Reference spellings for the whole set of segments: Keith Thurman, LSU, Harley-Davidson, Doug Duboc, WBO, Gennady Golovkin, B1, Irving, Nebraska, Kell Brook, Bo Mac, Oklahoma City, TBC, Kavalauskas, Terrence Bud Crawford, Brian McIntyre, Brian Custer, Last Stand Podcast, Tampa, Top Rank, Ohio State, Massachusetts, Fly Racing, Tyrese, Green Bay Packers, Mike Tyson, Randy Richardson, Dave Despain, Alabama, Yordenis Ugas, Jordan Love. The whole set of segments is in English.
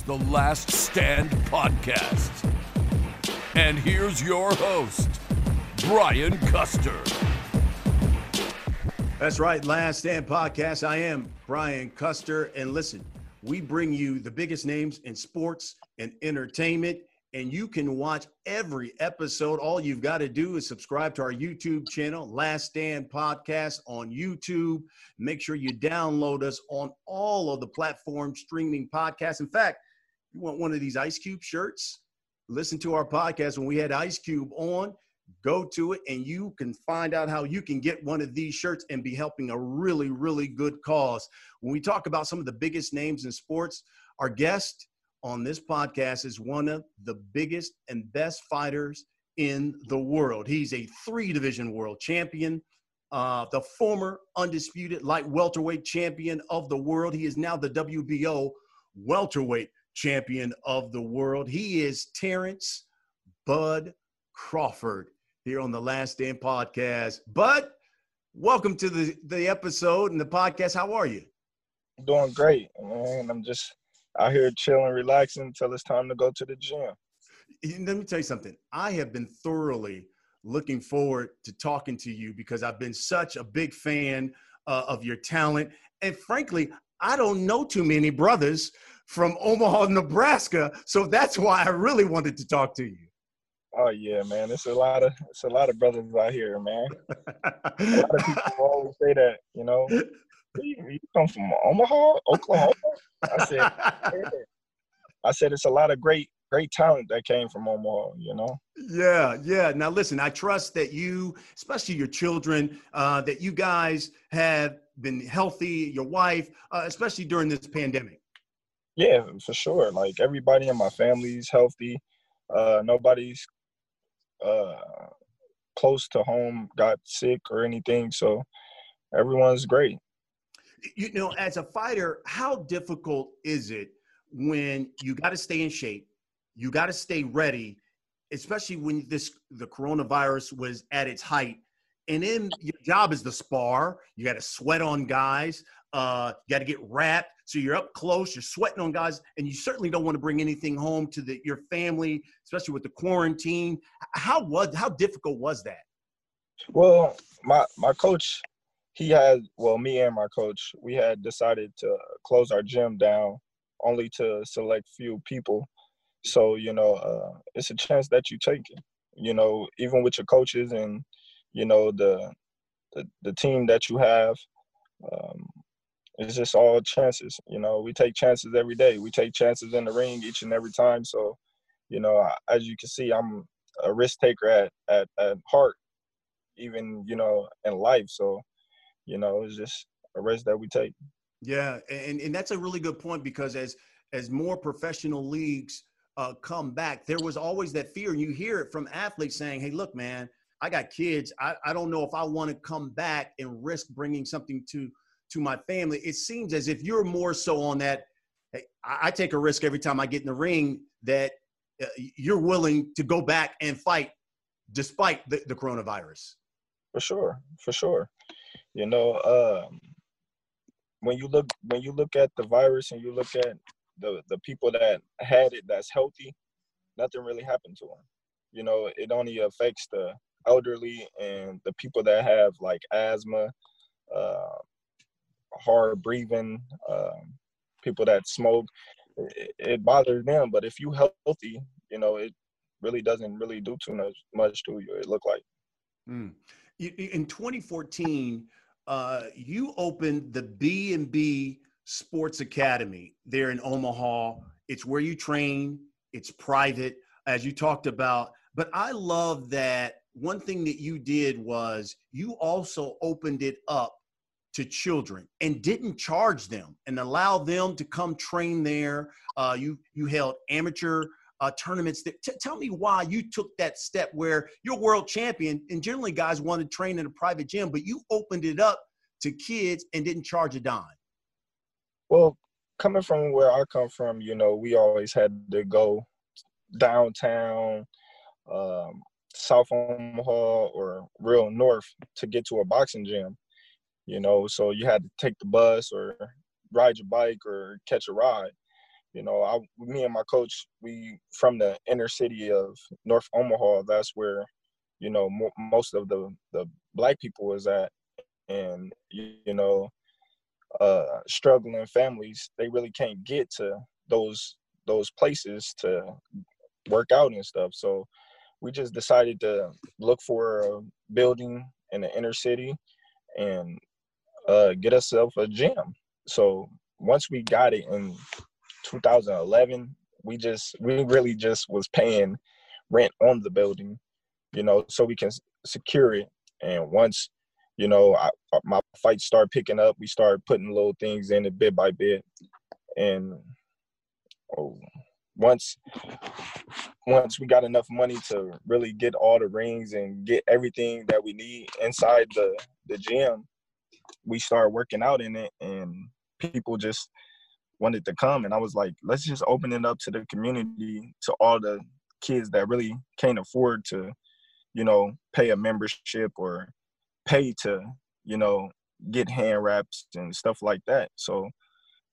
is the Last Stand Podcast. And here's your host, Brian Custer. That's right, Last Stand Podcast. I am Brian Custer. And listen, we bring you the biggest names in sports and entertainment, and you can watch every episode. All you've got to do is subscribe to our YouTube channel, Last Stand Podcast on YouTube. Make sure you download us on all of the platform streaming podcasts. In fact, you want one of these Ice Cube shirts? Listen to our podcast when we had Ice Cube on. Go to it, and you can find out how you can get one of these shirts and be helping a really, really good cause. When we talk about some of the biggest names in sports, our guest on this podcast is one of the biggest and best fighters in the world. He's a 3-division world champion, the former undisputed light welterweight champion of the world. He is now the WBO welterweight champion of the world. He is Terrence Bud Crawford here on the Last Stand Podcast. But welcome to the episode and the podcast. How are you? Doing great, man. I'm just out here chilling, relaxing until it's time to go to the gym. Let me tell you something. I have been thoroughly looking forward to talking to you because I've been such a big fan of your talent. And frankly, I don't know too many brothers from Omaha, Nebraska. So that's why I really wanted to talk to you. Oh yeah, man. It's a lot of brothers out here, man. A lot of people always say that, you know. You come from Omaha, Oklahoma? I said it's a lot of great talent that came from Omaha, you know? Yeah. Now listen, I trust that you, especially your children, that you guys have been healthy, your wife, especially during this pandemic. Yeah, for sure. Like everybody in my family's healthy. Nobody's close to home got sick or anything, so everyone's great. You know, as a fighter, how difficult is it when you got to stay in shape, you got to stay ready, especially when the coronavirus was at its height, and then your job is to spar. You got to sweat on guys. You got to get wrapped, so you're up close, you're sweating on guys, and you certainly don't want to bring anything home to your family, especially with the quarantine. How difficult was that? Well, my coach, me and my coach, we had decided to close our gym down only to select few people. So, you know, it's a chance that you take it, you know, even with your coaches and, you know, the team that you have. It's just all chances, you know. We take chances every day. We take chances in the ring each and every time. So, you know, as you can see, I'm a risk taker at heart, even, you know, in life. So, you know, it's just a risk that we take. Yeah, and that's a really good point because as more professional leagues come back, there was always that fear, and you hear it from athletes saying, "Hey, look, man, I got kids. I don't know if I want to come back and risk bringing something to my family." It seems as if you're more so on that, hey, I take a risk every time I get in the ring, that you're willing to go back and fight despite the coronavirus. For sure. You know, when you look at the virus and you look at the people that had it that's healthy, nothing really happened to them. You know, it only affects the elderly and the people that have like asthma, hard breathing, people that smoke, it bothers them. But if you healthy, you know, it really doesn't really do too much to you, it looked like. Mm. In 2014, you opened the B&B Sports Academy there in Omaha. It's where you train. It's private, as you talked about. But I love that one thing that you did was you also opened it up to children and didn't charge them and allow them to come train there. You held amateur tournaments. Tell me why you took that step where you're world champion and generally guys want to train in a private gym, but you opened it up to kids and didn't charge a dime. Well, coming from where I come from, you know, we always had to go downtown, South Omaha or real north to get to a boxing gym, you know, so you had to take the bus or ride your bike or catch a ride. You know, me and my coach, we from the inner city of North Omaha. That's where, you know, most of the black people is at. And, you know, struggling families, they really can't get to those places to work out and stuff. So we just decided to look for a building in the inner city and get ourselves a gym. So once we got it in 2011, we really just was paying rent on the building, you know, so we can secure it. And once, you know, my fights start picking up, we started putting little things in it bit by bit. And once we got enough money to really get all the rings and get everything that we need inside the gym, we started working out in it, and people just wanted to come. And I was like, let's just open it up to the community, to all the kids that really can't afford to, you know, pay a membership or pay to, you know, get hand wraps and stuff like that. So,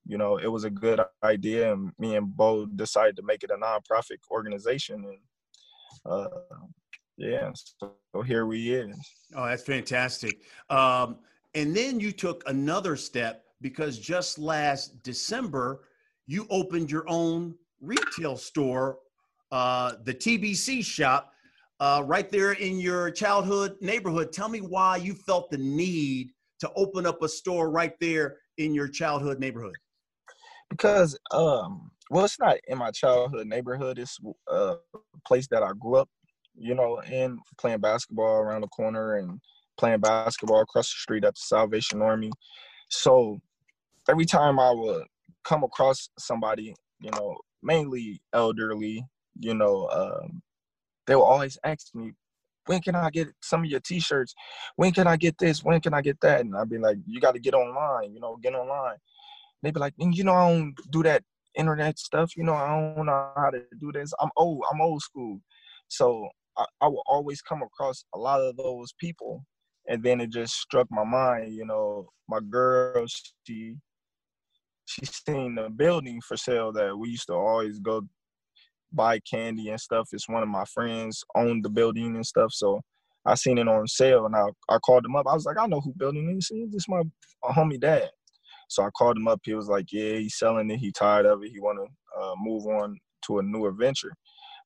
you know, it was a good idea, and me and Bo decided to make it a nonprofit organization. And so here we is. Oh, that's fantastic. And then you took another step, because just last December, you opened your own retail store, the TBC shop, right there in your childhood neighborhood. Tell me why you felt the need to open up a store right there in your childhood neighborhood. Because, it's not in my childhood neighborhood. It's a place that I grew up, you know, in, playing basketball around the corner and playing basketball across the street at the Salvation Army. So every time I would come across somebody, you know, mainly elderly, you know, they will always ask me, when can I get some of your T-shirts? When can I get this? When can I get that? And I'd be like, you got to get online, you know, get online. They'd be like, you know, I don't do that internet stuff. You know, I don't know how to do this. I'm old school. So I will always come across a lot of those people. And then it just struck my mind, you know, my girl, she seen the building for sale that we used to always go buy candy and stuff. It's one of my friends owned the building and stuff. So I seen it on sale, and I called him up. I was like, I know who building is. This is my homie dad. So I called him up. He was like, yeah, he's selling it. He tired of it. He want to move on to a new adventure.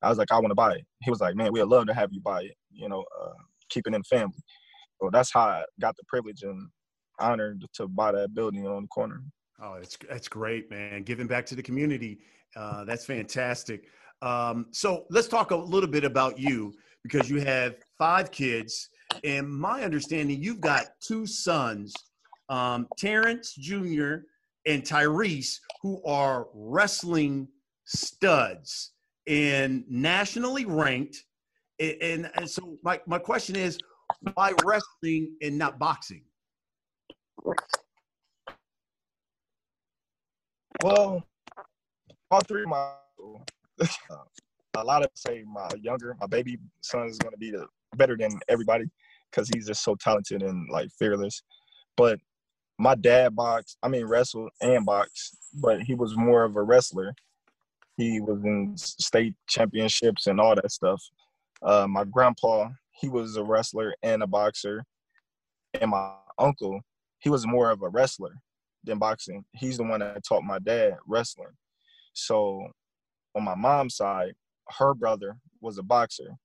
I was like, I want to buy it. He was like, man, we'd love to have you buy it, you know, keep it in family. So that's how I got the privilege and honored to buy that building on the corner. Oh, that's great, man. Giving back to the community. That's fantastic. So let's talk a little bit about you, because you have 5 kids, and my understanding, you've got 2 sons, Terrence Jr. and Tyrese, who are wrestling studs and nationally ranked. And so my question is, why wrestling and not boxing? Well, all 3 of my – a lot of say my baby son is going to be better than everybody, because he's just so talented and, like, fearless. But my dad wrestled and boxed, but he was more of a wrestler. He was in state championships and all that stuff. My grandpa – he was a wrestler and a boxer. And my uncle, he was more of a wrestler than boxing. He's the one that taught my dad wrestling. So on my mom's side, her brother was a boxer.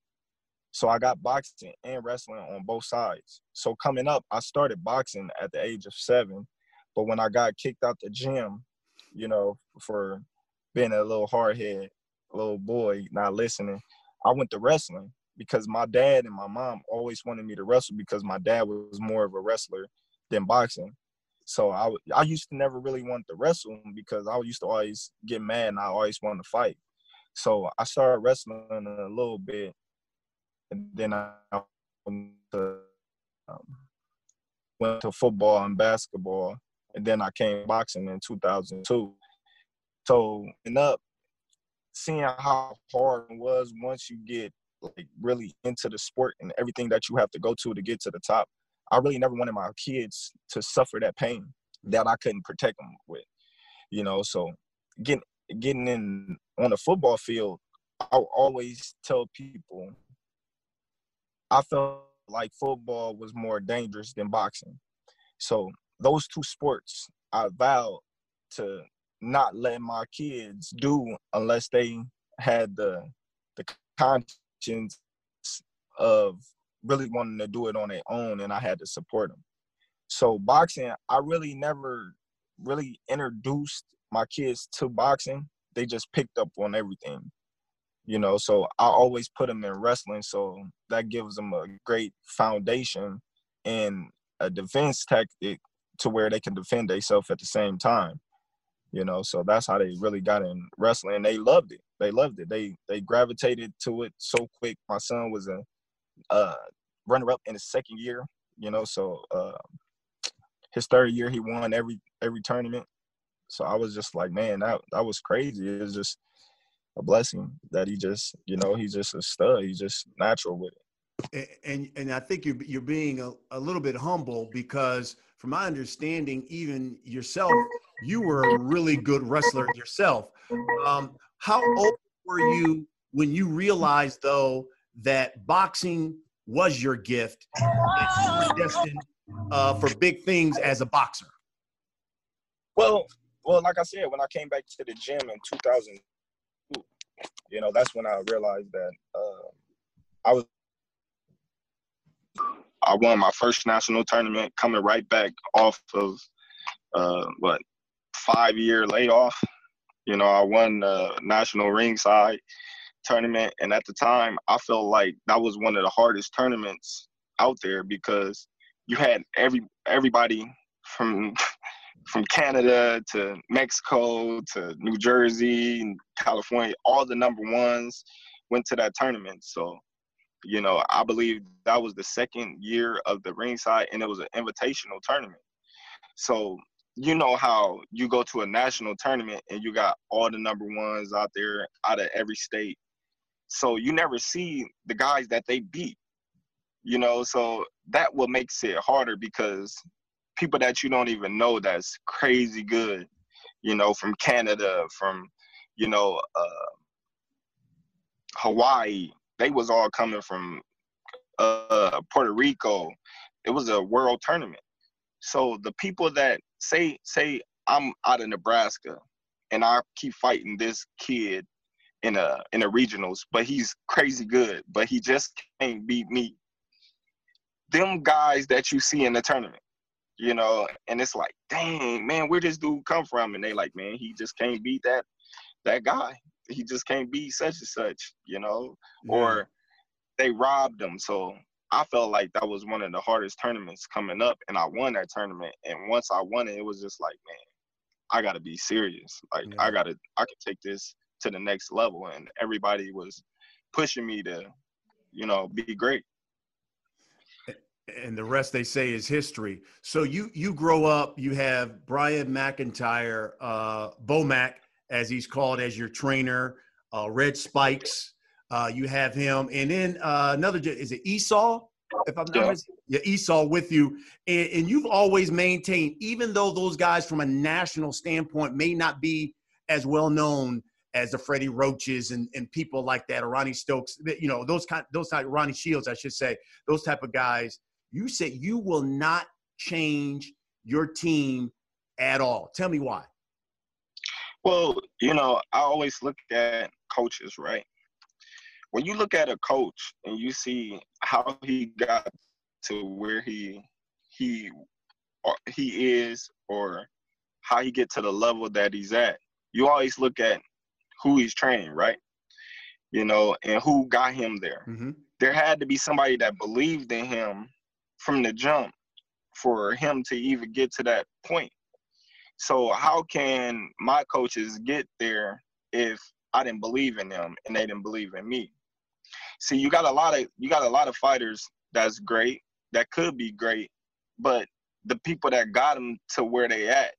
So I got boxing and wrestling on both sides. So coming up, I started boxing at the age of 7. But when I got kicked out the gym, you know, for being a little hardhead, little boy, not listening, I went to wrestling. Because my dad and my mom always wanted me to wrestle, because my dad was more of a wrestler than boxing. So I used to never really want to wrestle, because I used to always get mad and I always wanted to fight. So I started wrestling a little bit, and then I went to football and basketball, and then I came boxing in 2002. So and up, seeing how hard it was once you get like really into the sport and everything that you have to go to get to the top, I really never wanted my kids to suffer that pain that I couldn't protect them with, you know. So getting getting in on the football field, I would always tell people I felt like football was more dangerous than boxing. So those two sports I vowed to not let my kids do unless they had the conscience of really wanting to do it on their own, and I had to support them. So boxing, I really never really introduced my kids to boxing. They just picked up on everything, you know. So I always put them in wrestling, so that gives them a great foundation and a defense tactic to where they can defend themselves at the same time, you know. So that's how they really got in wrestling, and they loved it. They gravitated to it so quick. My son was a runner-up in his second year, you know. So his third year, he won every tournament. So I was just like, man, that was crazy. It was just a blessing that he just, you know, he's just a stud. He's just natural with it. And I think you're being a little bit humble, because from my understanding, even yourself, you were a really good wrestler yourself. How old were you when you realized, though, that boxing was your gift, that you were destined for big things as a boxer? Well, like I said, when I came back to the gym in 2002, you know, that's when I realized that I won my first national tournament, coming right back off of 5-year layoff. You know, I won the national ringside tournament, and at the time, I felt like that was one of the hardest tournaments out there, because you had everybody from Canada to Mexico to New Jersey and California. All the number ones went to that tournament. So, you know, I believe that was the second year of the ringside, and it was an invitational tournament. So, you know how you go to a national tournament and you got all the number ones out there out of every state. So you never see the guys that they beat, you know. So that what makes it harder, because people that you don't even know that's crazy good, you know, from Canada, from, you know, Hawaii. They was all coming from Puerto Rico. It was a world tournament. So the people that say I'm out of Nebraska and I keep fighting this kid in a regionals, but he's crazy good, but he just can't beat me. Them guys that you see in the tournament, you know, and it's like, dang, man, where this dude come from? And they like, man, he just can't beat that guy. He just can't beat such and such, you know. Yeah. Or they robbed him. So I felt like that was one of the hardest tournaments coming up, and I won that tournament. And once I won it, it was just like, man, I got to be serious. Like, yeah. I can take this to the next level. And everybody was pushing me to, you know, be great. And the rest, they say, is history. So you grow up, you have Brian McIntyre, Bo Mac, as he's called, as your trainer, Red Spikes. You have him. And then another, is it Esau? If I'm not mistaken? Yeah, Esau with you. And you've always maintained, even though those guys from a national standpoint may not be as well known as the Freddie Roaches and people like that, or Ronnie Stokes, you know, those type Ronnie Shields, I should say, those type of guys. You said you will not change your team at all. Tell me why. Well, you know, I always look at coaches, right? When you look at a coach and you see how he got to where he is, or how he get to the level that he's at, you always look at who he's training, right? You know, and who got him there. Mm-hmm. There had to be somebody that believed in him from the jump for him to even get to that point. So how can my coaches get there if I didn't believe in them and they didn't believe in me? See, you got a lot of fighters that's great, that could be great, but the people that got them to where they at,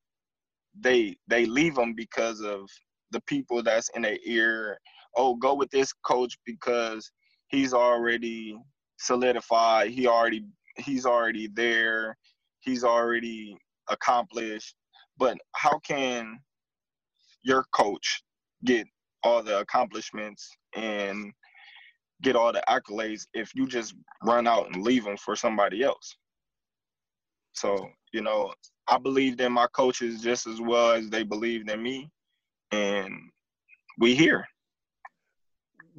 they leave them because of the people that's in their ear. Oh, go with this coach because he's already solidified. He's already there. He's already accomplished. But how can your coach get all the accomplishments and get all the accolades if you just run out and leave them for somebody else. So, you know, I believed in my coaches just as well as they believed in me, and we here.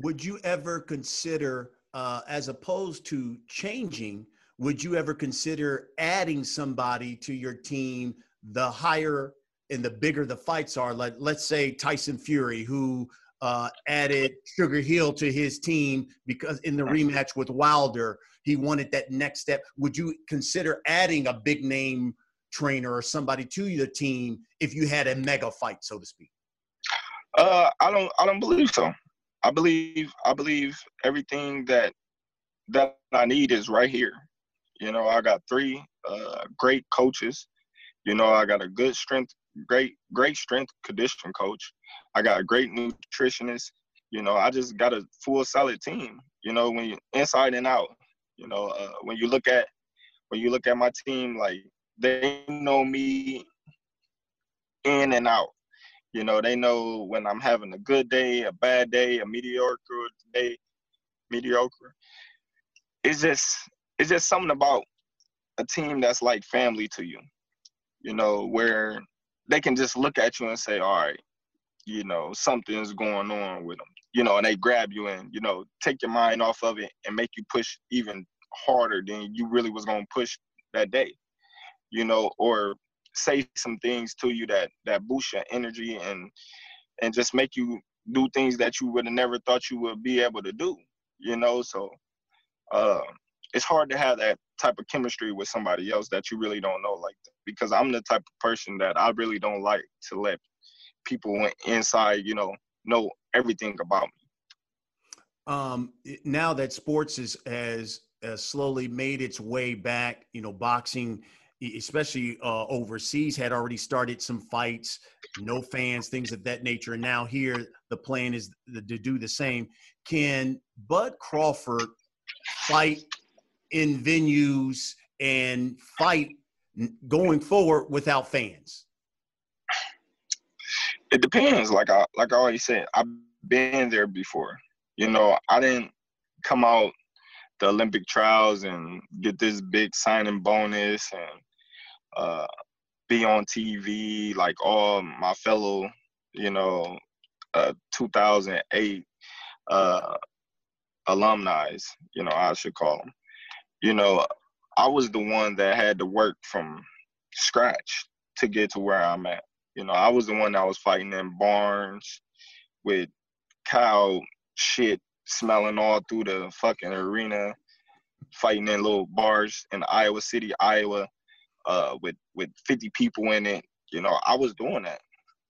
Would you ever consider, as opposed to changing, would you ever consider adding somebody to your team the higher and the bigger the fights are? Like, let's say Tyson Fury, who added Sugar Hill to his team because in the rematch with Wilder, he wanted that next step. Would you consider adding a big name trainer or somebody to your team if you had a mega fight, so to speak? I don't believe so. I believe everything that I need is right here. You know, I got three great coaches. You know, I got a good great strength conditioning coach. I got a great nutritionist. You know, I just got a full solid team. You know, when you inside and out. You know, when you look at my team, like, they know me in and out. You know, they know when I'm having a good day, a bad day, a mediocre day. It's just something about a team that's like family to you, you know, where they can just look at you and say, all right, you know, something's going on with them, you know, and they grab you and, you know, take your mind off of it and make you push even harder than you really was going to push that day, you know, or say some things to you that boost your energy and just make you do things that you would have never thought you would be able to do, you know. So it's hard to have that type of chemistry with somebody else that you really don't know like that, because I'm the type of person that I really don't like to let people inside, you know everything about me. Now that sports has slowly made its way back, you know, boxing especially overseas, had already started some fights, no fans, things of that nature. And now here, the plan is to do the same. Can Bud Crawford fight in venues and fight going forward without fans? It depends. Like I already said, I've been there before. You know, I didn't come out the Olympic trials and get this big signing bonus and be on TV like all my fellow, you know, 2008 alumni, you know, I should call them. You know, I was the one that had to work from scratch to get to where I'm at. You know, I was the one that was fighting in barns with cow shit smelling all through the fucking arena, fighting in little bars in Iowa City, Iowa, with 50 people in it. You know, I was doing that.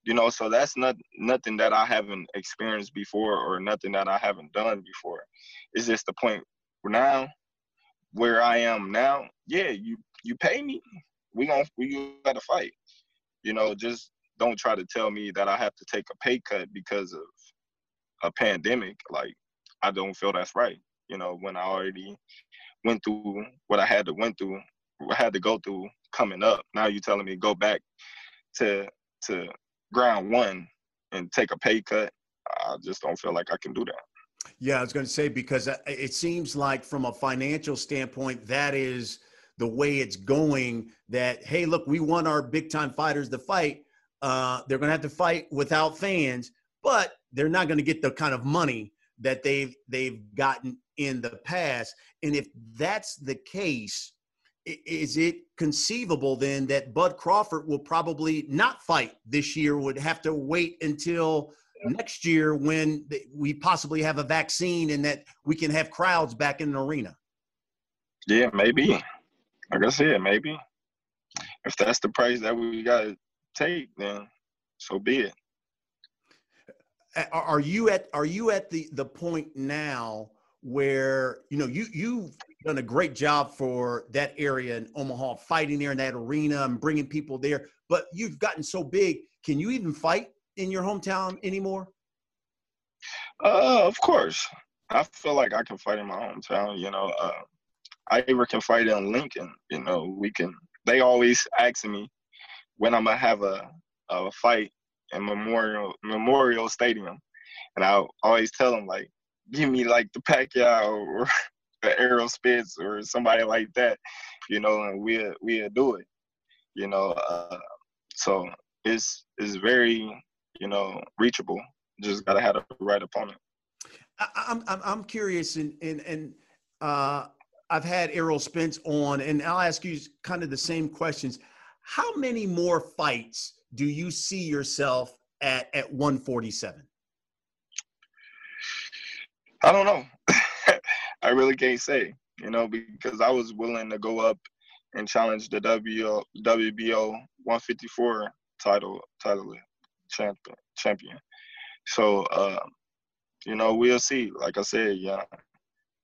You know, so that's nothing that I haven't experienced before or nothing that I haven't done before. It's just the point now where I am now. Yeah, you pay me, we gotta fight. You know, just don't try to tell me that I have to take a pay cut because of a pandemic. Like, I don't feel that's right. You know, when I already went through what I had to go through coming up. Now you're telling me go back to ground one and take a pay cut. I just don't feel like I can do that. Yeah, I was going to say, because it seems like from a financial standpoint, that is the way it's going, that, hey, look, we want our big time fighters to fight. They're going to have to fight without fans, but they're not going to get the kind of money that they've gotten in the past. And if that's the case, is it conceivable then that Bud Crawford will probably not fight this year, would have to wait until next year when we possibly have a vaccine and that we can have crowds back in the arena? Yeah, maybe. Like I said, maybe. If that's the price that we got to take, then so be it. Are you at the point now where, you know, you've done a great job for that area in Omaha, fighting there in that arena and bringing people there, but you've gotten so big. Can you even fight in your hometown anymore? Of course. I feel like I can fight in my hometown. You know, I even can fight in Lincoln. You know, they always ask me when I'm going to have a fight and Memorial Stadium. And I always tell them, like, give me, like, the Pacquiao or the Errol Spence or somebody like that, you know, and we'll do it, you know. So it's very, you know, reachable. Just got to have the right opponent. I'm curious, and I've had Errol Spence on, and I'll ask you kind of the same questions. How many more fights do you see yourself at 147? I don't know. I really can't say, you know, because I was willing to go up and challenge the WBO 154 title champion. So, you know, we'll see. Like I said, yeah,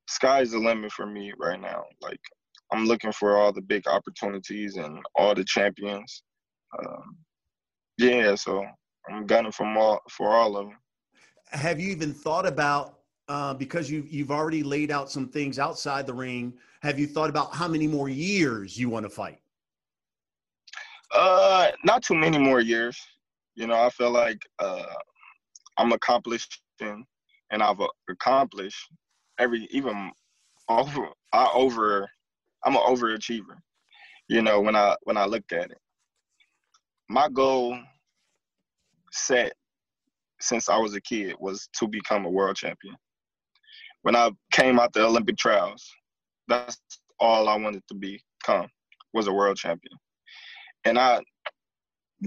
sky's the limit for me right now. Like, I'm looking for all the big opportunities and all the champions. Yeah, so I'm gunning for all of them. Have you even thought about, because you've already laid out some things outside the ring, have you thought about how many more years you want to fight? Not too many more years. You know, I feel like I'm accomplished and I've accomplished I'm an overachiever, you know, when I look at it. My goal set since I was a kid was to become a world champion. When I came out the Olympic trials, that's all I wanted to become, was a world champion. And I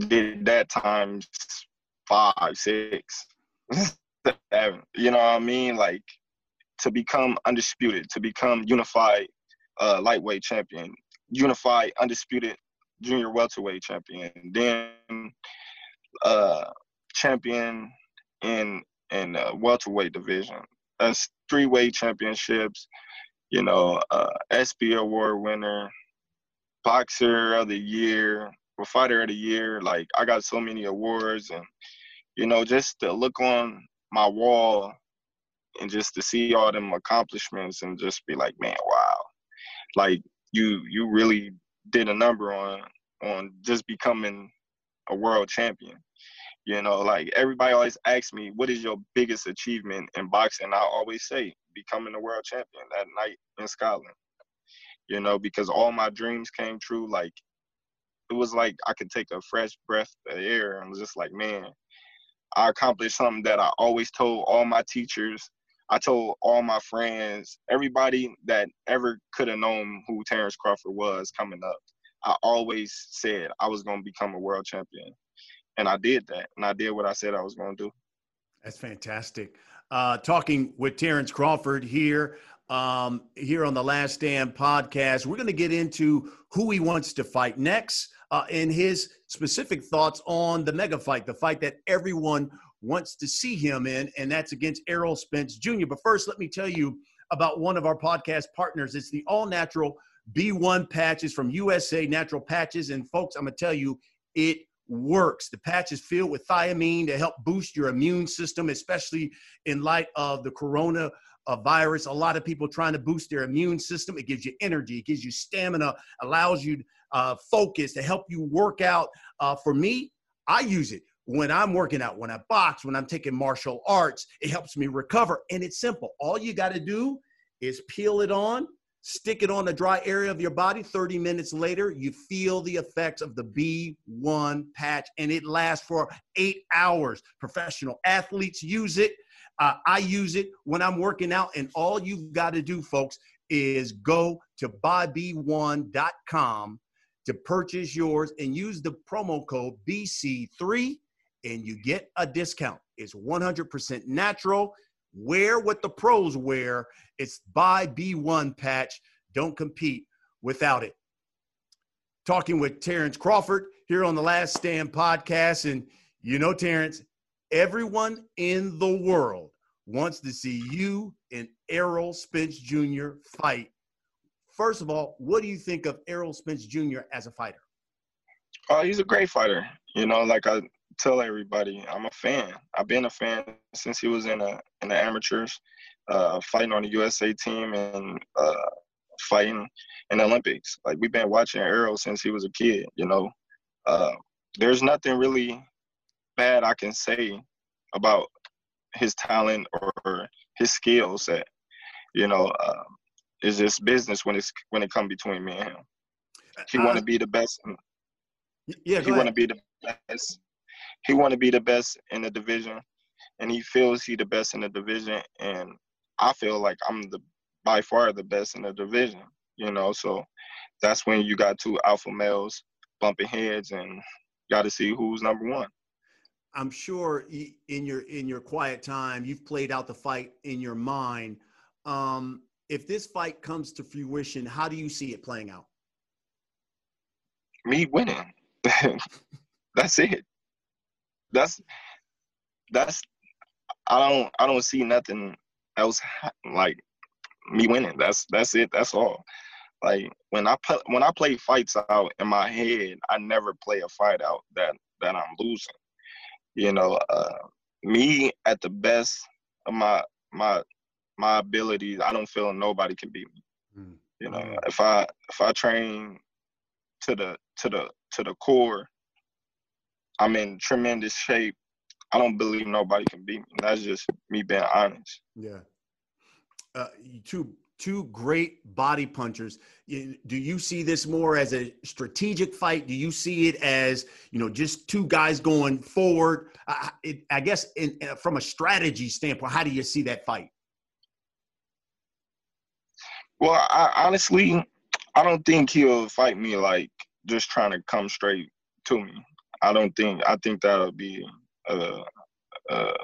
did that times 5, 6, 7, you know what I mean? Like, to become undisputed, to become unified lightweight champion, unified undisputed junior welterweight champion, then champion in welterweight division. That's 3-way championships, you know, SB award winner, boxer of the year, or fighter of the year. Like, I got so many awards, and, you know, just to look on my wall and just to see all them accomplishments and just be like, man, wow. Like, you really did a number on just becoming a world champion. You know, like, everybody always asks me, what is your biggest achievement in boxing? And I always say, becoming a world champion that night in Scotland. You know, because all my dreams came true. Like, it was like I could take a fresh breath of air and was just like, man, I accomplished something that I always told all my teachers. I told all my friends, everybody that ever could have known who Terrence Crawford was coming up. I always said I was going to become a world champion. And I did that. And I did what I said I was going to do. That's fantastic. Talking with Terrence Crawford here on the Last Stand podcast. We're going to get into who he wants to fight next and his specific thoughts on the mega fight, the fight that everyone wants to see him in, and that's against Errol Spence Jr. But first, let me tell you about one of our podcast partners. It's the all-natural B1 patches from USA Natural Patches. And folks, I'm going to tell you, it works. The patch is filled with thiamine to help boost your immune system, especially in light of the coronavirus. A lot of people trying to boost their immune system. It gives you energy. It gives you stamina, allows you focus to help you work out. For me, I use it. When I'm working out, when I box, when I'm taking martial arts, it helps me recover. And it's simple. All you got to do is peel it on, stick it on a dry area of your body. 30 minutes later, you feel the effects of the B1 patch, and it lasts for 8 hours. Professional athletes use it. I use it when I'm working out. And all you've got to do, folks, is go to buyb1.com to purchase yours and use the promo code BC3. And you get a discount. It's 100% natural. Wear what the pros wear. It's Buy B1 Patch. Don't compete without it. Talking with Terrence Crawford here on the Last Stand podcast. And you know, Terrence, everyone in the world wants to see you and Errol Spence Jr. fight. First of all, what do you think of Errol Spence Jr. as a fighter? Oh, he's a great fighter. You know, like I tell everybody, I'm a fan. I've been a fan since he was in the amateurs, fighting on the USA team and fighting in the Olympics. Like, we've been watching Errol since he was a kid, you know. There's nothing really bad I can say about his talent or his skill set. You know, it's just business when it comes between me and him. He want to be the best. Yeah, he want to be the best. He want to be the best in the division, and he feels he the best in the division, and I feel like I'm by far the best in the division. You know, so that's when you got two alpha males bumping heads, and got to see who's number one. I'm sure in your quiet time, you've played out the fight in your mind. If this fight comes to fruition, how do you see it playing out? Me winning. That's it. That's I don't see nothing else like me winning. That's it. That's all. Like when I play fights out in my head, I never play a fight out that I'm losing. You know, me at the best of my abilities, I don't feel nobody can beat me. Mm. You know, if I train to the core, I'm in tremendous shape. I don't believe nobody can beat me. That's just me being honest. Yeah. Two great body punchers. Do you see this more as a strategic fight? Do you see it as, you know, just two guys going forward? I guess from a strategy standpoint, how do you see that fight? Well, I don't think he'll fight me like just trying to come straight to me. I think that'll be a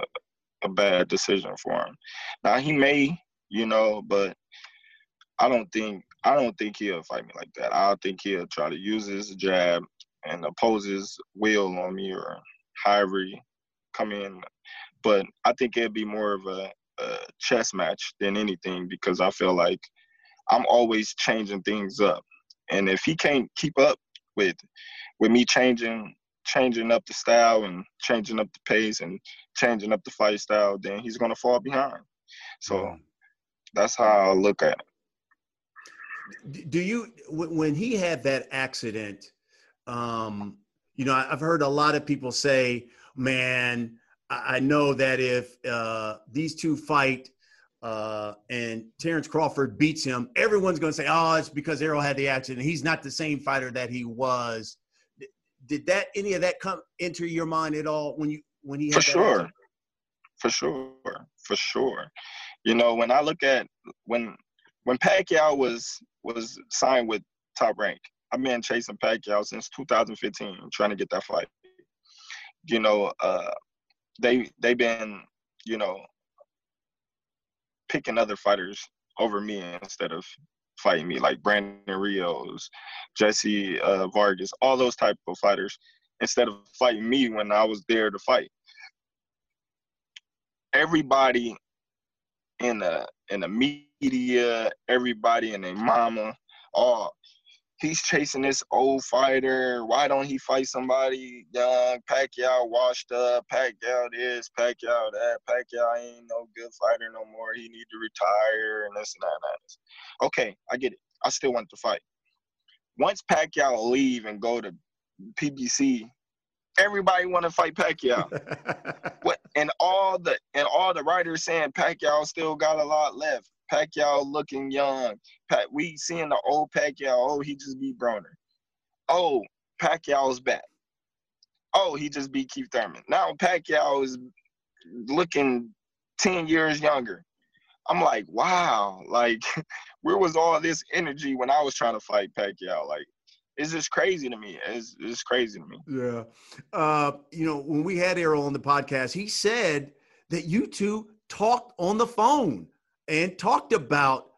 bad decision for him. Now he may, you know, but I don't think he'll fight me like that. I think he'll try to use his jab and oppose his will on me or however he come in. But I think it'd be more of a chess match than anything, because I feel like I'm always changing things up. And if he can't keep up with me changing up the style and changing up the pace and changing up the fight style, then he's going to fall behind. So that's how I look at it. Do you, when he had that accident, you know, I've heard a lot of people say, man, I know that if these two fight and Terrence Crawford beats him, everyone's going to say, oh, it's because Errol had the accident. He's not the same fighter that he was. Did that any of that come into your mind at all when he had that accident? For sure. You know, when I look at when Pacquiao was signed with Top Rank, I've been chasing Pacquiao since 2015, trying to get that fight. You know, they been, you know, picking other fighters over me instead of fighting me, like Brandon Rios, Jesse Vargas, all those type of fighters, instead of fighting me when I was there to fight. Everybody in the media, everybody and their mama, he's chasing this old fighter. Why don't he fight somebody young? Pacquiao washed up. Pacquiao this, Pacquiao that. Pacquiao ain't no good fighter no more. He need to retire and this and that and that. Okay, I get it. I still want to fight. Once Pacquiao leave and go to PBC, everybody want to fight Pacquiao. What? And all the writers saying Pacquiao still got a lot left. Pacquiao looking young. We seeing the old Pacquiao. Oh, he just beat Broner. Oh, Pacquiao's back. Oh, he just beat Keith Thurman. Now Pacquiao is looking 10 years younger. I'm like, wow. Like, where was all this energy when I was trying to fight Pacquiao? Like, it's just crazy to me. It's crazy to me. Yeah. You know, when we had Errol on the podcast, he said that you two talked on the phone and talked about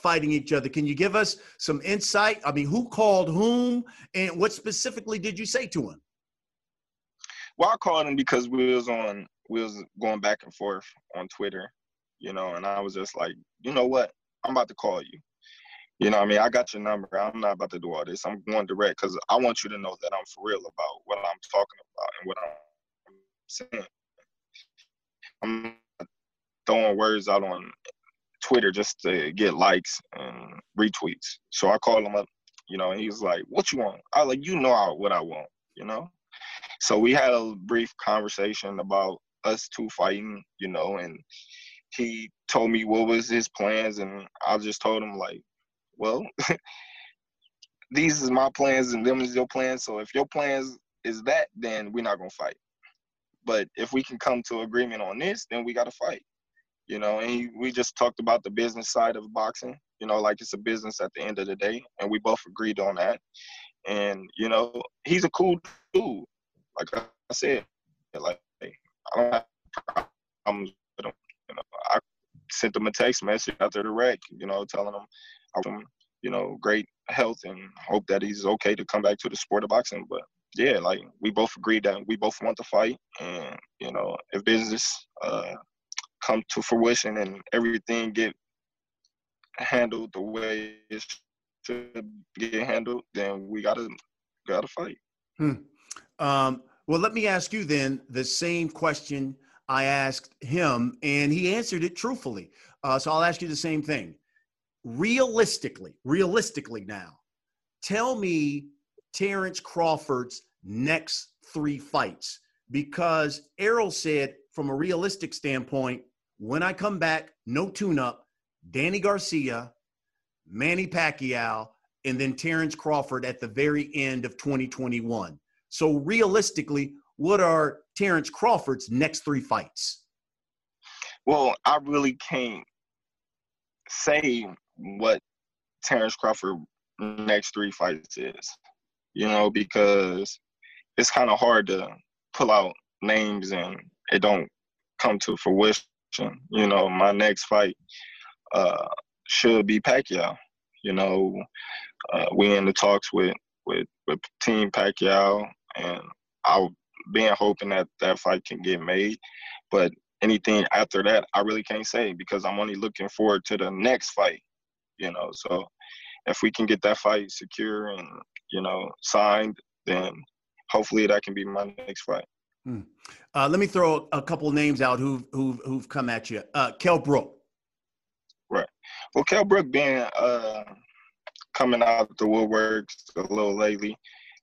fighting each other. Can you give us some insight? I mean, who called whom, and what specifically did you say to him? Well, I called him because we was going back and forth on Twitter, you know, and I was just like, you know what? I'm about to call you. You know what I mean? I got your number. I'm not about to do all this. I'm going direct because I want you to know that I'm for real about what I'm talking about and what I'm saying. I'm not throwing words out on Twitter just to get likes and retweets. So I called him up, you know, and he was like, what you want? I was like, you know what I want, you know? So we had a brief conversation about us two fighting, you know, and he told me what was his plans, and I just told him, like, well, these is my plans and them is your plans. So if your plans is that, then we're not going to fight. But if we can come to agreement on this, then we got to fight, you know. And we just talked about the business side of boxing, you know, like it's a business at the end of the day, and we both agreed on that. And, you know, he's a cool dude. Like I said, like, I don't have problems with him. You know, I sent him a text message after the wreck, you know, telling him I want him, you know, great health and hope that he's okay to come back to the sport of boxing. But yeah, like we both agreed that we both want to fight, and you know, if business come to fruition and everything get handled the way it should get handled, then we gotta fight. Well, let me ask you then the same question I asked him, and he answered it truthfully. So I'll ask you the same thing. Realistically now, tell me Terrence Crawford's next three fights, because Errol said from a realistic standpoint, when I come back, no tune-up, Danny Garcia, Manny Pacquiao, and then Terrence Crawford at the very end of 2021. So realistically, what are Terrence Crawford's next three fights? Well, I really can't say what Terrence Crawford's next three fights is, you know, because it's kind of hard to pull out names and it don't come to fruition. You know, my next fight should be Pacquiao. You know, we in the talks with Team Pacquiao, and I've been hoping that that fight can get made. But anything after that, I really can't say, because I'm only looking forward to the next fight, you know. So if we can get that fight secure and, you know, signed, then hopefully that can be my next fight. Let me throw a couple of names out who've come at you. Kell Brook. Right. Well, Kell Brook being coming out the woodworks a little lately,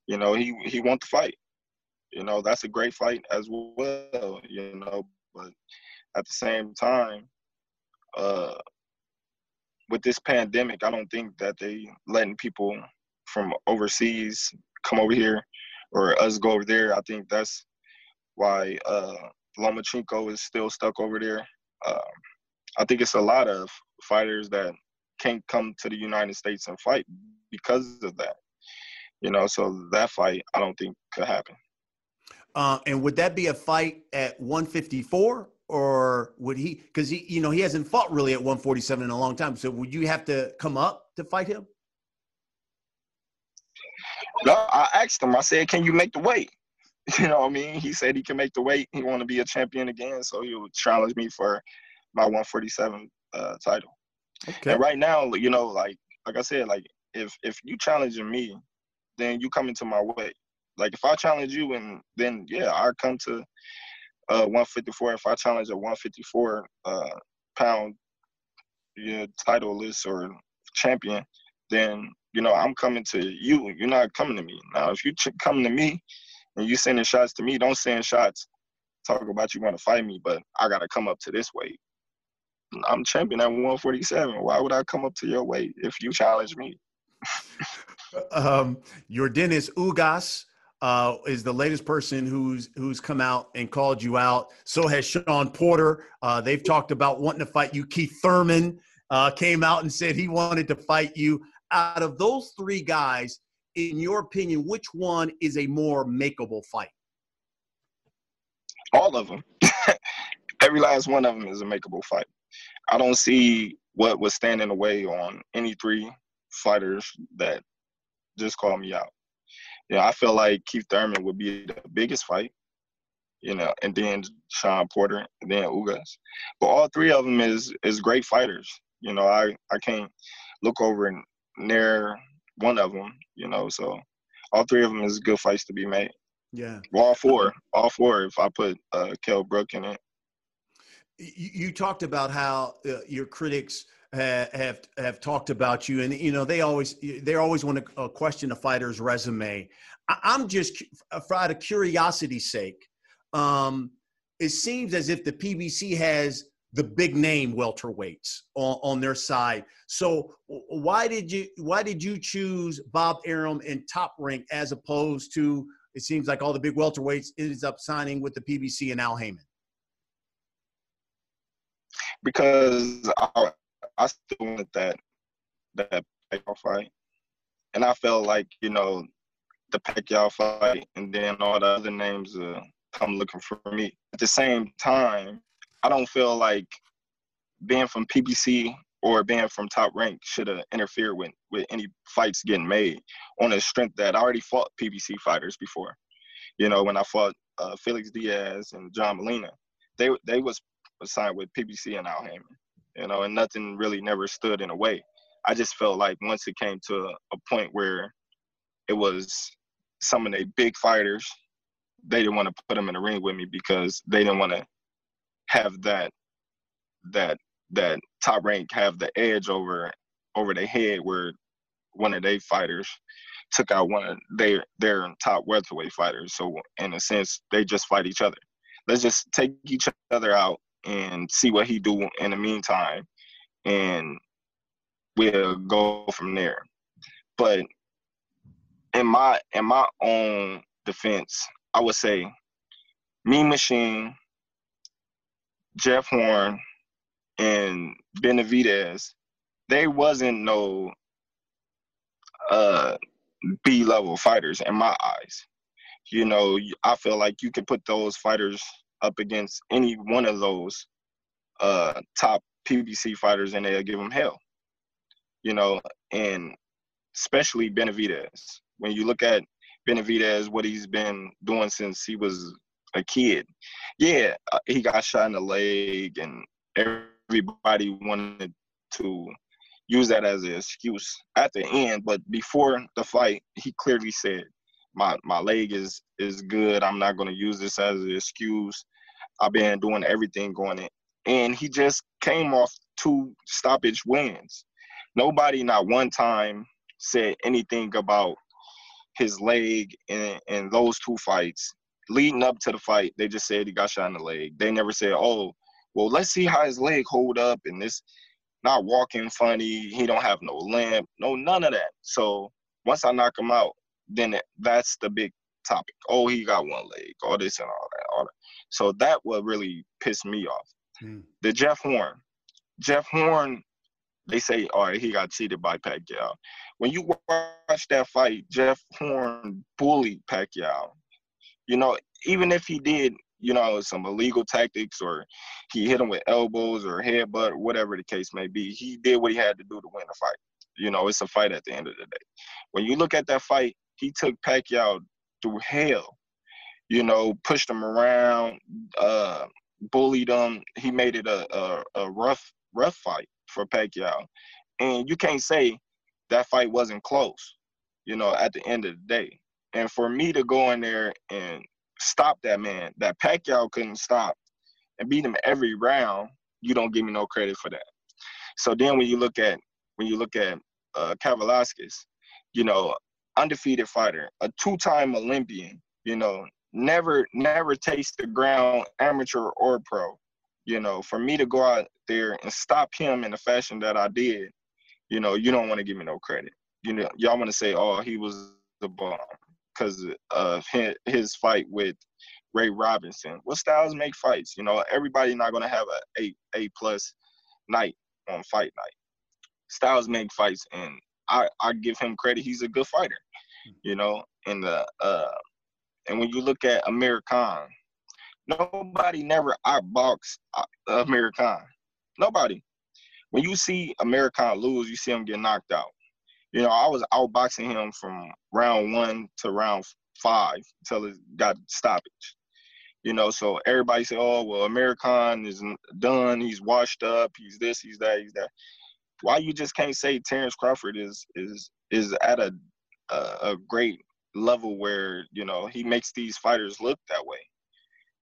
you know, he wants to fight. You know, that's a great fight as well, you know. But at the same time, with this pandemic, I don't think that they letting people from overseas come over here or us go over there. I think that's why Lomachenko is still stuck over there. I think it's a lot of fighters that can't come to the United States and fight because of that. You know, so that fight I don't think could happen. And would that be a fight at 154, or would he, because he, you know, he hasn't fought really at 147 in a long time. So would you have to come up to fight him? No, I asked him, I said, can you make the weight? You know what I mean? He said he can make the weight. He want to be a champion again. So he would challenge me for my 147 title. Okay. And right now, you know, like I said, like if you challenging me, then you come into my weight. Like if I challenge you, and then yeah, I come to 154. If I challenge a 154 pound, you know, title list or champion, then you know I'm coming to you. You're not coming to me. Now if you come to me and you sending shots to me, don't send shots. Talk about you want to fight me, but I gotta come up to this weight. I'm champion at 147. Why would I come up to your weight if you challenge me? Yordenis Ugas is the latest person who's come out and called you out. So has Shawn Porter. They've talked about wanting to fight you. Keith Thurman came out and said he wanted to fight you. Out of those three guys, in your opinion, which one is a more makeable fight? All of them. Every last one of them is a makeable fight. I don't see what was standing away on any three fighters that just called me out. You know, I feel like Keith Thurman would be the biggest fight, you know, and then Shawn Porter, and then Ugas. But all three of them is great fighters. You know, I can't look over and near one of them, you know, so all three of them is good fights to be made. Yeah. Well, all four if I put Kell Brook in it. You talked about how your critics have talked about you, and you know they always want to question a fighter's resume. I'm just, for out of curiosity's sake, it seems as if the PBC has the big name welterweights on their side. So why did you choose Bob Arum and Top Rank as opposed to, it seems like all the big welterweights ends up signing with the PBC and Al Haymon? Because I still wanted that Pacquiao fight. And I felt like, you know, the Pacquiao fight and then all the other names come looking for me. At the same time, I don't feel like being from PBC or being from Top Rank should have interfered with any fights getting made on the strength that I already fought PBC fighters before. You know, when I fought Felix Diaz and John Molina, they was signed with PBC and Al Haymon, you know, and nothing really never stood in a way. I just felt like once it came to a point where it was some of the big fighters, they didn't want to put them in the ring with me because they didn't want to have that Top Rank have the edge over their head where one of their fighters took out one of their top welterweight fighters. So in a sense, they just fight each other. Let's just take each other out and see what he do in the meantime, and we'll go from there. But in my own defense, I would say Mean Machine, Jeff Horn, and Benavidez, they wasn't no B-level fighters in my eyes. You know, I feel like you could put those fighters up against any one of those top PBC fighters and they'll give them hell. You know, and especially Benavidez. When you look at Benavidez, what he's been doing since he was a kid. Yeah, he got shot in the leg and everybody wanted to use that as an excuse at the end. But before the fight, he clearly said, my leg is good. I'm not going to use this as an excuse. I've been doing everything going in. And he just came off 2 stoppage wins. Nobody not one time said anything about his leg in those 2 fights. Leading up to the fight, they just said he got shot in the leg. They never said, oh, well, let's see how his leg hold up and this not walking funny. He don't have no limp. No, none of that. So once I knock him out, then that's the big topic. Oh, he got one leg, all this and all that. So that what really pissed me off. Mm. The Jeff Horn, they say, all right, he got cheated by Pacquiao. When you watch that fight, Jeff Horn bullied Pacquiao. You know, even if he did, you know, some illegal tactics or he hit him with elbows or headbutt, whatever the case may be, he did what he had to do to win the fight. You know, it's a fight at the end of the day. When you look at that fight, he took Pacquiao through hell, you know, pushed him around, bullied him. He made it a rough fight for Pacquiao. And you can't say that fight wasn't close, you know, at the end of the day. And for me to go in there and stop that man, that Pacquiao couldn't stop, and beat him every round, you don't give me no credit for that. So then when you look at Kavalauskas, you know, undefeated fighter, a 2-time Olympian, you know, never taste the ground, amateur or pro. You know, for me to go out there and stop him in the fashion that I did, you know, you don't want to give me no credit. You know, y'all want to say, oh, he was the bomb because of his fight with Ray Robinson. Well, styles make fights. You know, everybody not going to have an A-plus night on fight night. Styles make fights, and I give him credit. He's a good fighter, you know. And when you look at Amir Khan, nobody never outboxed Amir Khan. Nobody. When you see Amir Khan lose, you see him get knocked out. You know, I was outboxing him from round 1 to round 5 until it got stoppage. You know, so everybody said, oh, well, Amir Khan is done. He's washed up. He's this, he's that, he's that. Why you just can't say Terrence Crawford is at a great level where, you know, he makes these fighters look that way?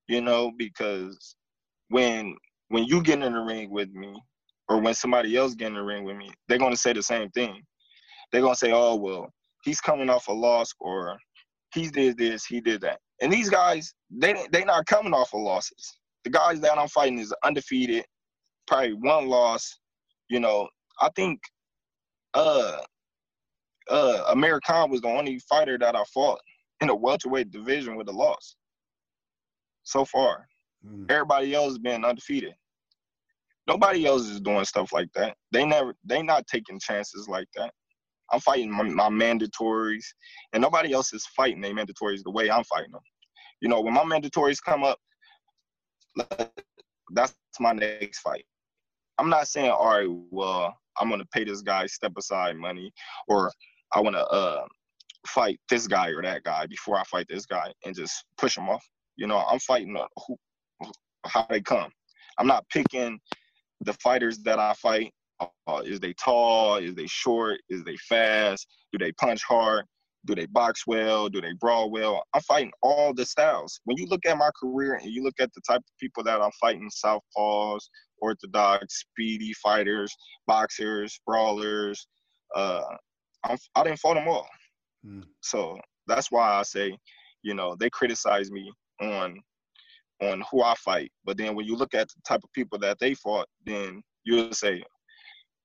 You know, because when you get in the ring with me or when somebody else get in the ring with me, they're going to say the same thing. They're going to say, oh, well, he's coming off a loss or he did this, he did that. And these guys, they not coming off of losses. The guys that I'm fighting is undefeated, probably one loss. You know, I think Amir Khan was the only fighter that I fought in the welterweight division with a loss so far. Everybody else has been undefeated. Nobody else is doing stuff like that. They not taking chances like that. I'm fighting my mandatories, and nobody else is fighting their mandatories the way I'm fighting them. You know, when my mandatories come up, that's my next fight. I'm not saying, all right, well, I'm going to pay this guy step-aside money, or I want to fight this guy or that guy before I fight this guy and just push them off. You know, I'm fighting how they come. I'm not picking the fighters that I fight. Is they tall? Is they short? Is they fast? Do they punch hard? Do they box well? Do they brawl well? I'm fighting all the styles. When you look at my career and you look at the type of people that I'm fighting, southpaws, orthodox, speedy fighters, boxers, brawlers, I didn't fight them all. So that's why I say, you know, they criticize me on who I fight. But then when you look at the type of people that they fought, then you'll say,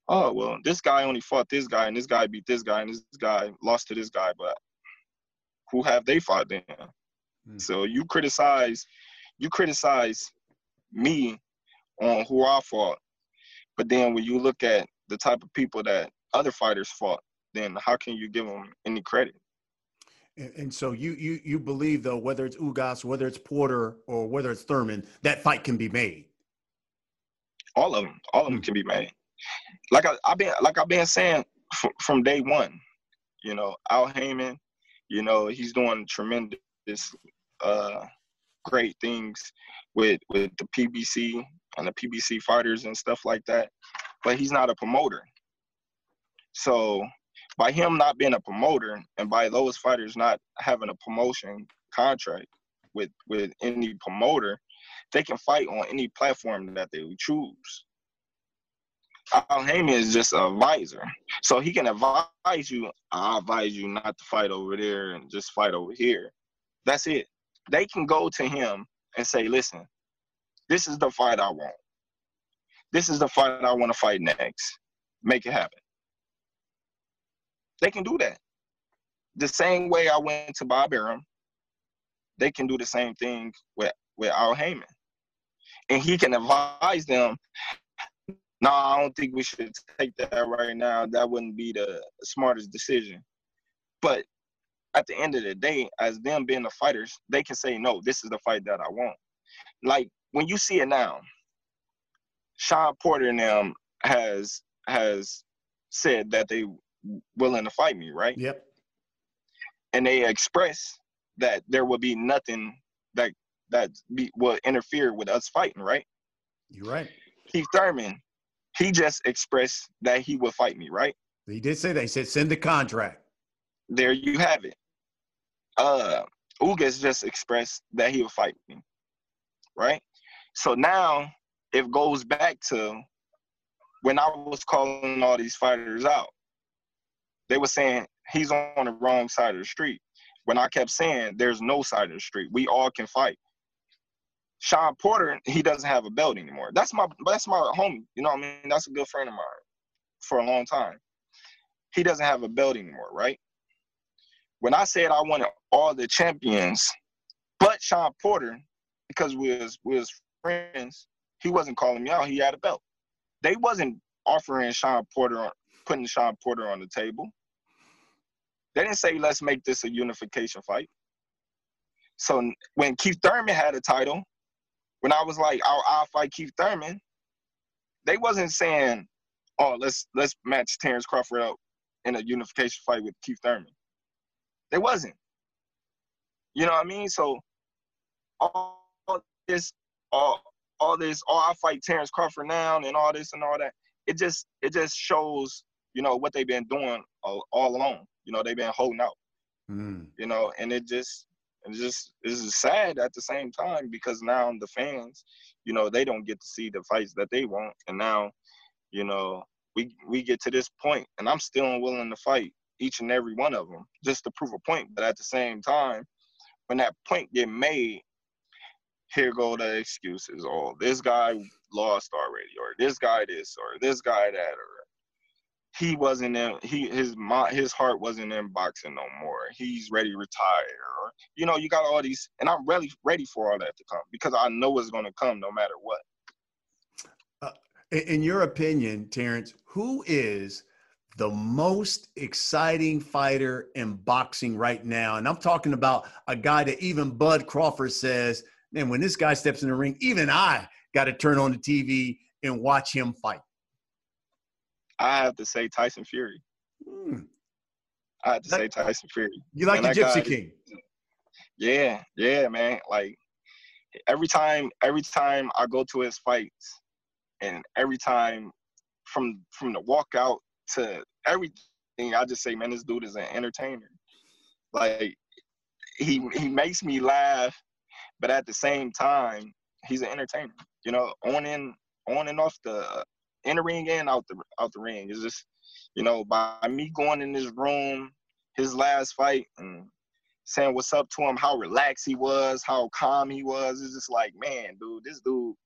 oh, well, this guy only fought this guy, and this guy beat this guy, and this guy lost to this guy. But who have they fought then? So you criticize me on who I fought. But then when you look at the type of people that other fighters fought, then how can you give them any credit? And so you believe, though, whether it's Ugas, whether it's Porter, or whether it's Thurman, that fight can be made. All of them can be made. Like I've been saying from day one, you know, Al Haymon, you know, he's doing tremendous, great things with the PBC and the PBC fighters and stuff like that. But he's not a promoter. So by him not being a promoter and by those fighters not having a promotion contract with any promoter, they can fight on any platform that they would choose. Al Haymon is just an advisor. So he can advise you, I advise you not to fight over there and just fight over here. That's it. They can go to him and say, listen, this is the fight I want. This is the fight I want to fight next. Make it happen. They can do that. The same way I went to Bob Arum, they can do the same thing with Al Haymon. And he can advise them, no, I don't think we should take that right now. That wouldn't be the smartest decision. But at the end of the day, as them being the fighters, they can say, no, this is the fight that I want. Like, when you see it now, Shawn Porter and them has said that they willing to fight me, right? Yep. And they express that there will be nothing that will interfere with us fighting, right? You're right. Keith Thurman, he just expressed that he would fight me, right? He did say that. He said, send the contract. There you have it. Ugas just expressed that he would fight me, right? So now it goes back to when I was calling all these fighters out. They were saying he's on the wrong side of the street. When I kept saying there's no side of the street, we all can fight. Shawn Porter, he doesn't have a belt anymore. That's my homie. You know what I mean? That's a good friend of mine for a long time. He doesn't have a belt anymore, right? When I said I wanted all the champions, but Shawn Porter, because we was friends, he wasn't calling me out. He had a belt. They wasn't offering Shawn Porter, putting Shawn Porter on the table. They didn't say, let's make this a unification fight. So when Keith Thurman had a title, when I was like, I'll fight Keith Thurman, they wasn't saying, oh, let's match Terrence Crawford up in a unification fight with Keith Thurman. They wasn't. You know what I mean? So all this, I fight Terrence Crawford now and all this and all that, it just shows, you know, what they've been doing all along. You know, they've been holding out. You know, and it's just sad at the same time, because now the fans, you know, they don't get to see the fights that they want. And now, you know, we get to this point, and I'm still unwilling to fight each and every one of them just to prove a point. But at the same time, when that point get made, here go the excuses. Oh, this guy lost already, or this guy this, or this guy that, or he wasn't in, his heart wasn't in boxing no more. He's ready to retire. Or, you know, you got all these, and I'm really ready for all that to come because I know it's going to come no matter what. In your opinion, Terrence, who is the most exciting fighter in boxing right now? And I'm talking about a guy that even Bud Crawford says, man, when this guy steps in the ring, even I got to turn on the TV and watch him fight. I have to say Tyson Fury. I have to say Tyson Fury. You like the Gypsy King? Yeah, yeah, man. Like every time I go to his fights, and every time from the walkout to everything, I just say, man, this dude is an entertainer. Like he makes me laugh, but at the same time, he's an entertainer. You know, on and off the in the ring and out the ring. It's just, you know, by me going in this room, his last fight, and saying what's up to him, how relaxed he was, how calm he was. It's just like, man, dude, this dude,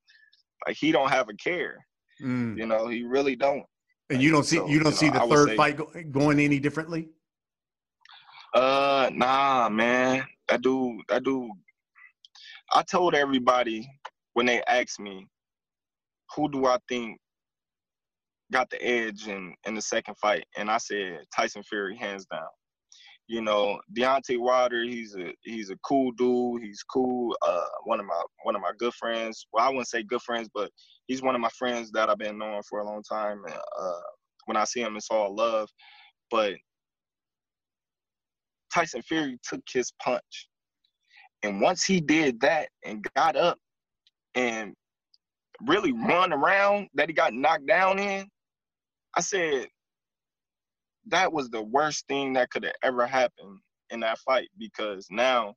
like, he don't have a care. You know, he really don't. And like, you don't see the third fight going any differently? Nah, man. That dude. I told everybody when they asked me, who do I think got the edge in the second fight? And I said, Tyson Fury, hands down. You know, Deontay Wilder, he's a cool dude. He's cool. One of my good friends. Well, I wouldn't say good friends, but he's one of my friends that I've been knowing for a long time. And when I see him, it's all love. But Tyson Fury took his punch. And once he did that and got up and really run around that he got knocked down in, I said, that was the worst thing that could have ever happened in that fight, because now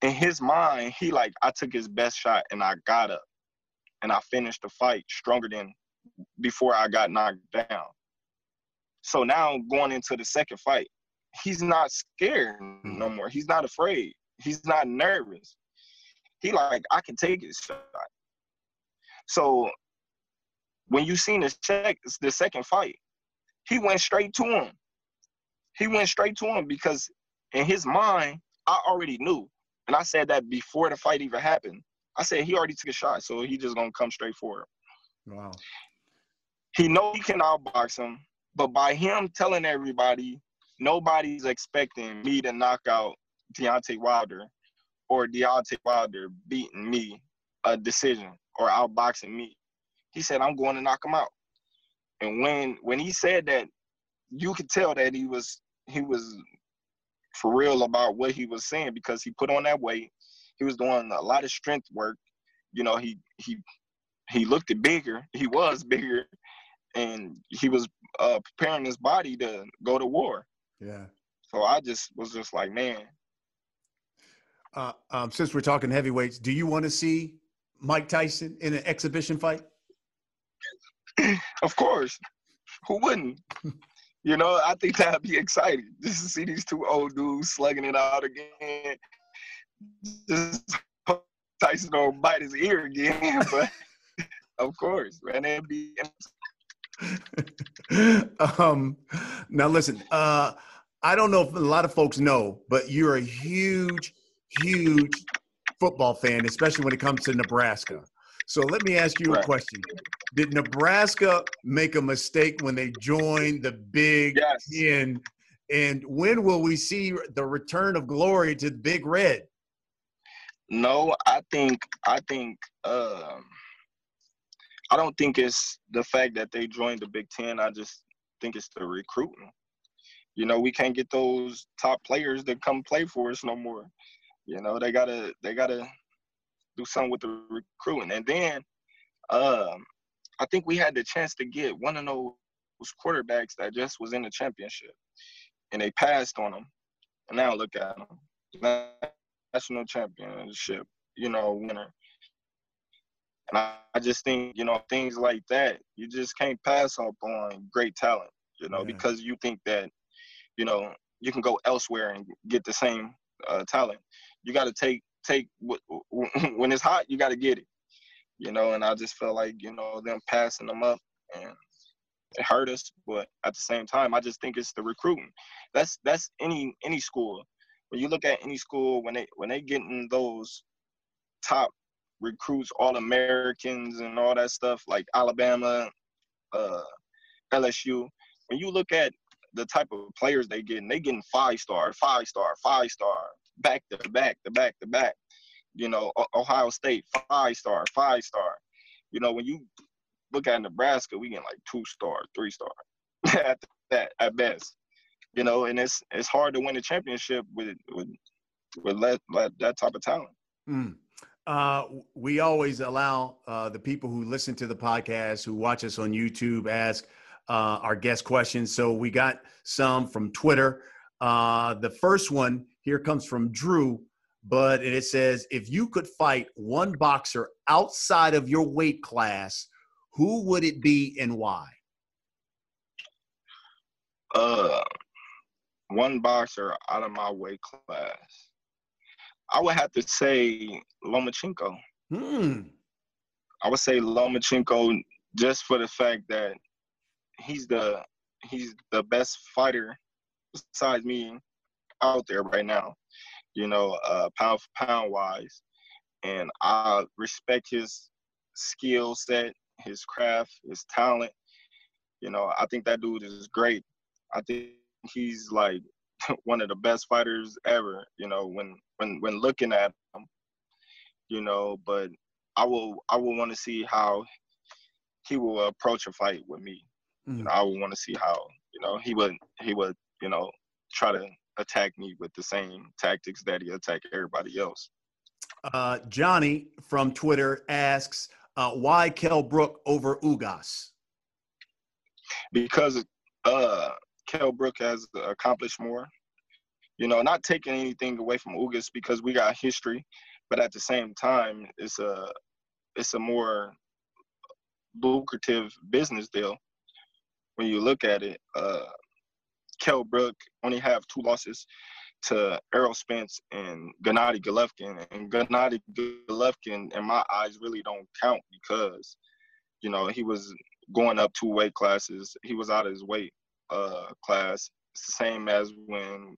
in his mind, he like, I took his best shot and I got up and I finished the fight stronger than before I got knocked down. So now going into the second fight, he's not scared no more. He's not afraid. He's not nervous. He like, I can take his shot. So when you seen the second fight, he went straight to him. He went straight to him because in his mind, I already knew. And I said that before the fight even happened. I said he already took a shot, so he just going to come straight for him. Wow. He know he can outbox him, but by him telling everybody, nobody's expecting me to knock out Deontay Wilder or Deontay Wilder beating me a decision or outboxing me. He said, I'm going to knock him out. And when he said that, you could tell that he was for real about what he was saying, because he put on that weight. He was doing a lot of strength work. You know, he looked bigger. He was bigger, and he was preparing his body to go to war. Yeah. So I was just like, man. Since we're talking heavyweights, do you want to see Mike Tyson in an exhibition fight? Of course. Who wouldn't? You know, I think that'd be exciting just to see these two old dudes slugging it out again. Just Tyson don't bite his ear again, but of course, man, it'd be now listen, I don't know if a lot of folks know, but you're a huge, huge football fan, especially when it comes to Nebraska. So let me ask you a question. Did Nebraska make a mistake when they joined the Big Ten? And when will we see the return of glory to Big Red? No, I think I don't think it's the fact that they joined the Big Ten. I just think it's the recruiting. You know, we can't get those top players to come play for us no more. You know, they gotta do something with the recruiting. And then I think we had the chance to get one of those quarterbacks that just was in the championship, and they passed on him. And now look at him, national championship, you know, winner. And I just think, you know, things like that, you just can't pass up on great talent, you know, because you think that you know, you can go elsewhere and get the same talent. You got to take when it's hot, you got to get it, you know. And I just felt like, you know, them passing them up, and it hurt us. But at the same time, I just think it's the recruiting. That's any school. When you look at any school, when they get in those top recruits, all Americans and all that stuff, like Alabama, LSU, when you look at the type of players they getting five-star, back to back. You know, Ohio State, five-star. You know, when you look at Nebraska, we getting like two-star, three-star at best. You know, and it's hard to win a championship with that type of talent. We always allow the people who listen to the podcast, who watch us on YouTube, ask our guest questions. So we got some from Twitter. The first one here comes from Drew, but it says, if you could fight one boxer outside of your weight class, who would it be and why? One boxer out of my weight class, I would have to say Lomachenko. I would say Lomachenko just for the fact that he's the best fighter besides me out there right now, you know, pound for pound wise. And I respect his skill set, his craft, his talent. You know, I think that dude is great. I think he's like one of the best fighters ever, you know, when looking at him, you know. But I will want to see how he will approach a fight with me. You know, I would want to see how, you know, he would, you know, try to attack me with the same tactics that he attacked everybody else. Johnny from Twitter asks, why Kell Brook over Ugas? Because Kell Brook has accomplished more, you know, not taking anything away from Ugas because we got history, but at the same time, it's a more lucrative business deal. When you look at it, Kell Brook only have 2 losses to Errol Spence and Gennady Golovkin. And Gennady Golovkin, in my eyes, really don't count because, you know, he was going up 2 weight classes. He was out of his weight class. It's the same as when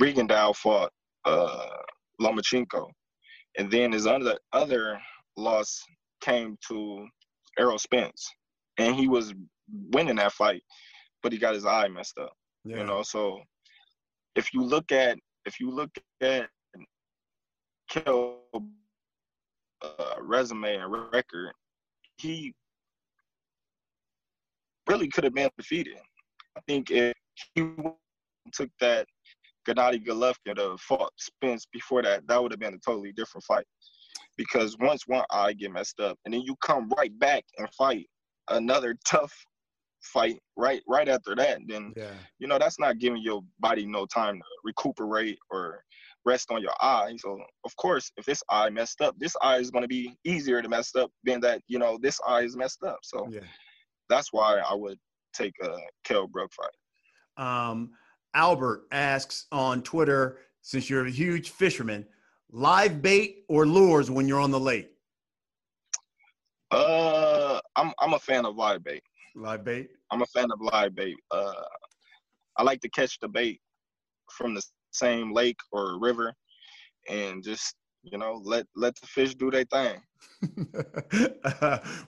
Regendow fought Lomachenko. And then his other loss came to Errol Spence. And he was winning that fight, but he got his eye messed up. Yeah. You know, so if you look at Kell's resume and record, he really could have been defeated. I think if he took that Gennady Golovkin to fought Spence before that, that would have been a totally different fight. Because once one eye get messed up, and then you come right back and fight another tough fight right after that, then, yeah, you know, that's not giving your body no time to recuperate or rest on your eye. So, of course, if this eye messed up, this eye is going to be easier to mess up than that, you know, this eye is messed up. So, yeah, that's why I would take a Kell Brook fight. Albert asks on Twitter, since you're a huge fisherman, live bait or lures when you're on the lake? I'm a fan of live bait. Live bait? I'm a fan of live bait. I like to catch the bait from the same lake or river and just, you know, let the fish do their thing. We're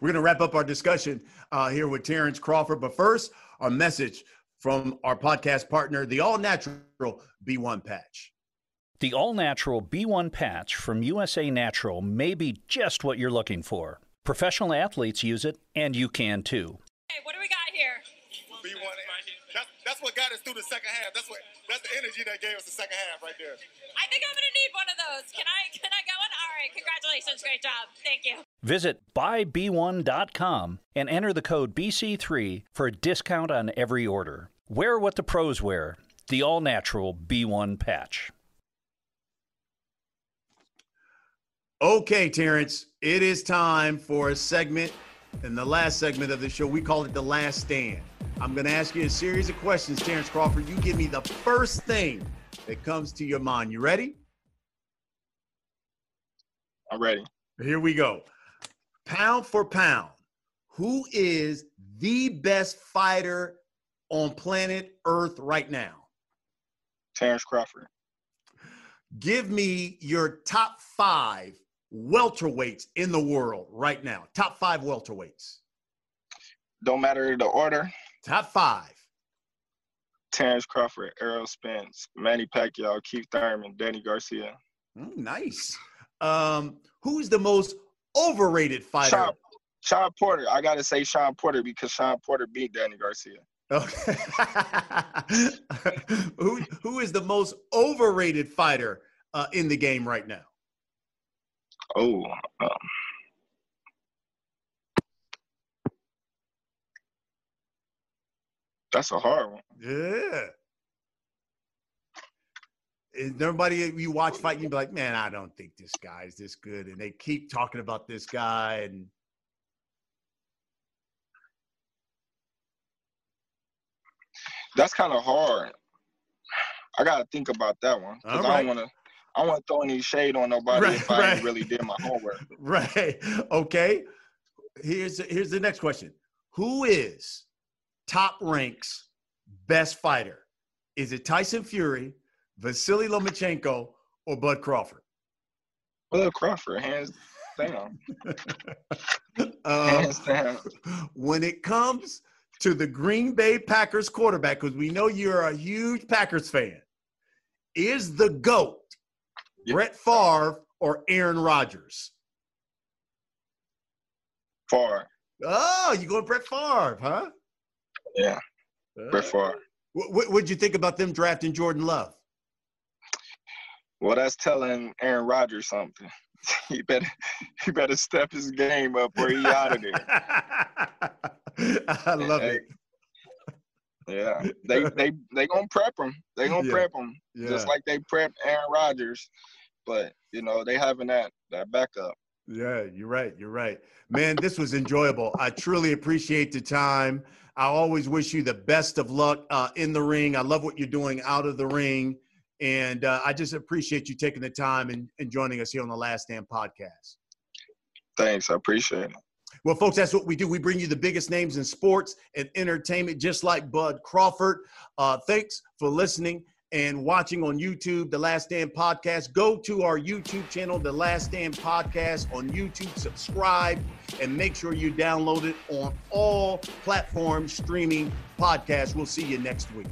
going to wrap up our discussion here with Terrence Crawford. But first, our message from our podcast partner, the all-natural B1 patch. The all-natural B1 patch from USA Natural may be just what you're looking for. Professional athletes use it, and you can too. Hey, what do we got here? B1. That's what got us through the second half. That's the energy that gave us the second half right there. I think I'm going to need one of those. Can I get one? All right, congratulations. Great job. Thank you. Visit buyb1.com and enter the code BC3 for a discount on every order. Wear what the pros wear, the all-natural B1 patch. Okay, Terrence, it is time for a segment, and the last segment of the show. We call it The Last Stand. I'm going to ask you a series of questions, Terrence Crawford. You give me the first thing that comes to your mind. You ready? I'm ready. Here we go. Pound for pound, who is the best fighter on planet Earth right now? Terrence Crawford. Give me your top 5 welterweights in the world right now. Top 5 welterweights. Don't matter the order. Top 5. Terrence Crawford, Errol Spence, Manny Pacquiao, Keith Thurman, Danny Garcia. Nice. Who is the most overrated fighter? Shawn Porter. I got to say Shawn Porter because Shawn Porter beat Danny Garcia. Okay. Who is the most overrated fighter in the game right now? Oh, that's a hard one. Yeah. And everybody you watch fight, you be like, man, I don't think this guy is this good. And they keep talking about this guy. And that's kind of hard. I got to think about that one. Because right. I don't want to throw any shade on nobody if I really did my homework. Right. Okay. Here's the next question. Who is Top Rank's best fighter? Is it Tyson Fury, Vasily Lomachenko, or Bud Crawford? Bud Crawford, hands down. Hands down. When it comes to the Green Bay Packers quarterback, because we know you're a huge Packers fan, is the GOAT Brett Favre or Aaron Rodgers? Favre. Oh, you going Brett Favre, huh? Yeah, Brett Favre. What'd you think about them drafting Jordan Love? Well, that's telling Aaron Rodgers something. He better step his game up or he out of there. I love it. Yeah, they gonna prep him. They gonna prep him just like they prepped Aaron Rodgers, but you know they having that backup. Yeah, you're right. You're right, man. This was enjoyable. I truly appreciate the time. I always wish you the best of luck in the ring. I love what you're doing out of the ring. And I just appreciate you taking the time and joining us here on the Last Stand podcast. Thanks. I appreciate it. Well, folks, that's what we do. We bring you the biggest names in sports and entertainment, just like Bud Crawford. Thanks for listening and watching on YouTube, The Last Stand Podcast. Go to our YouTube channel, The Last Stand Podcast on YouTube. Subscribe and make sure you download it on all platforms streaming podcasts. We'll see you next week.